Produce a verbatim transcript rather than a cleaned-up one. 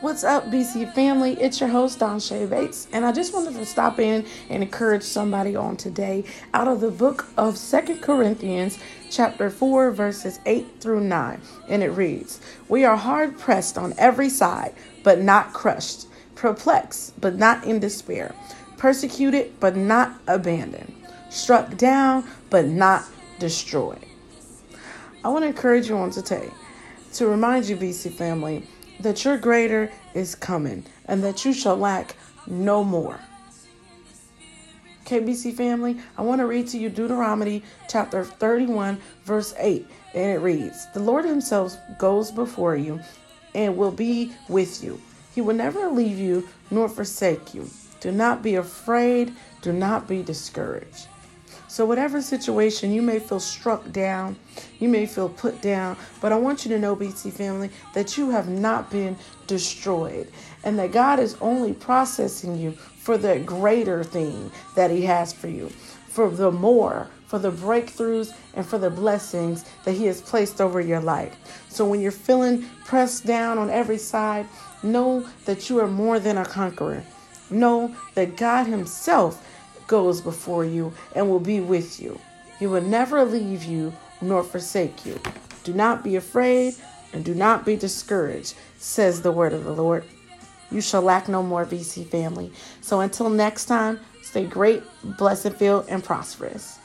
What's up, B C family? It's your host, Don Shea Bates, and I just wanted to stop in and encourage somebody on today out of the book of Second Corinthians, chapter four, verses eight through nine, and it reads, "We are hard-pressed on every side, but not crushed, perplexed, but not in despair, persecuted, but not abandoned, struck down, but not destroyed." I want to encourage you on today to remind you, B C family, that your greater is coming and that you shall lack no more. K B C family, I want to read to you Deuteronomy chapter thirty-one, verse eight, and it reads, "The Lord himself goes before you and will be with you. He will never leave you nor forsake you. Do not be afraid. Do not be discouraged." So whatever situation, you may feel struck down, you may feel put down, but I want you to know, B C family, that you have not been destroyed and that God is only processing you for the greater thing that he has for you, for the more, for the breakthroughs and for the blessings that he has placed over your life. So when you're feeling pressed down on every side, know that you are more than a conqueror. Know that God himself goes before you and will be with you. He will never leave you nor forsake you. Do not be afraid and do not be discouraged, says the word of the Lord. You shall lack no more, B C family. So until next time, stay great, blessed, filled, and prosperous.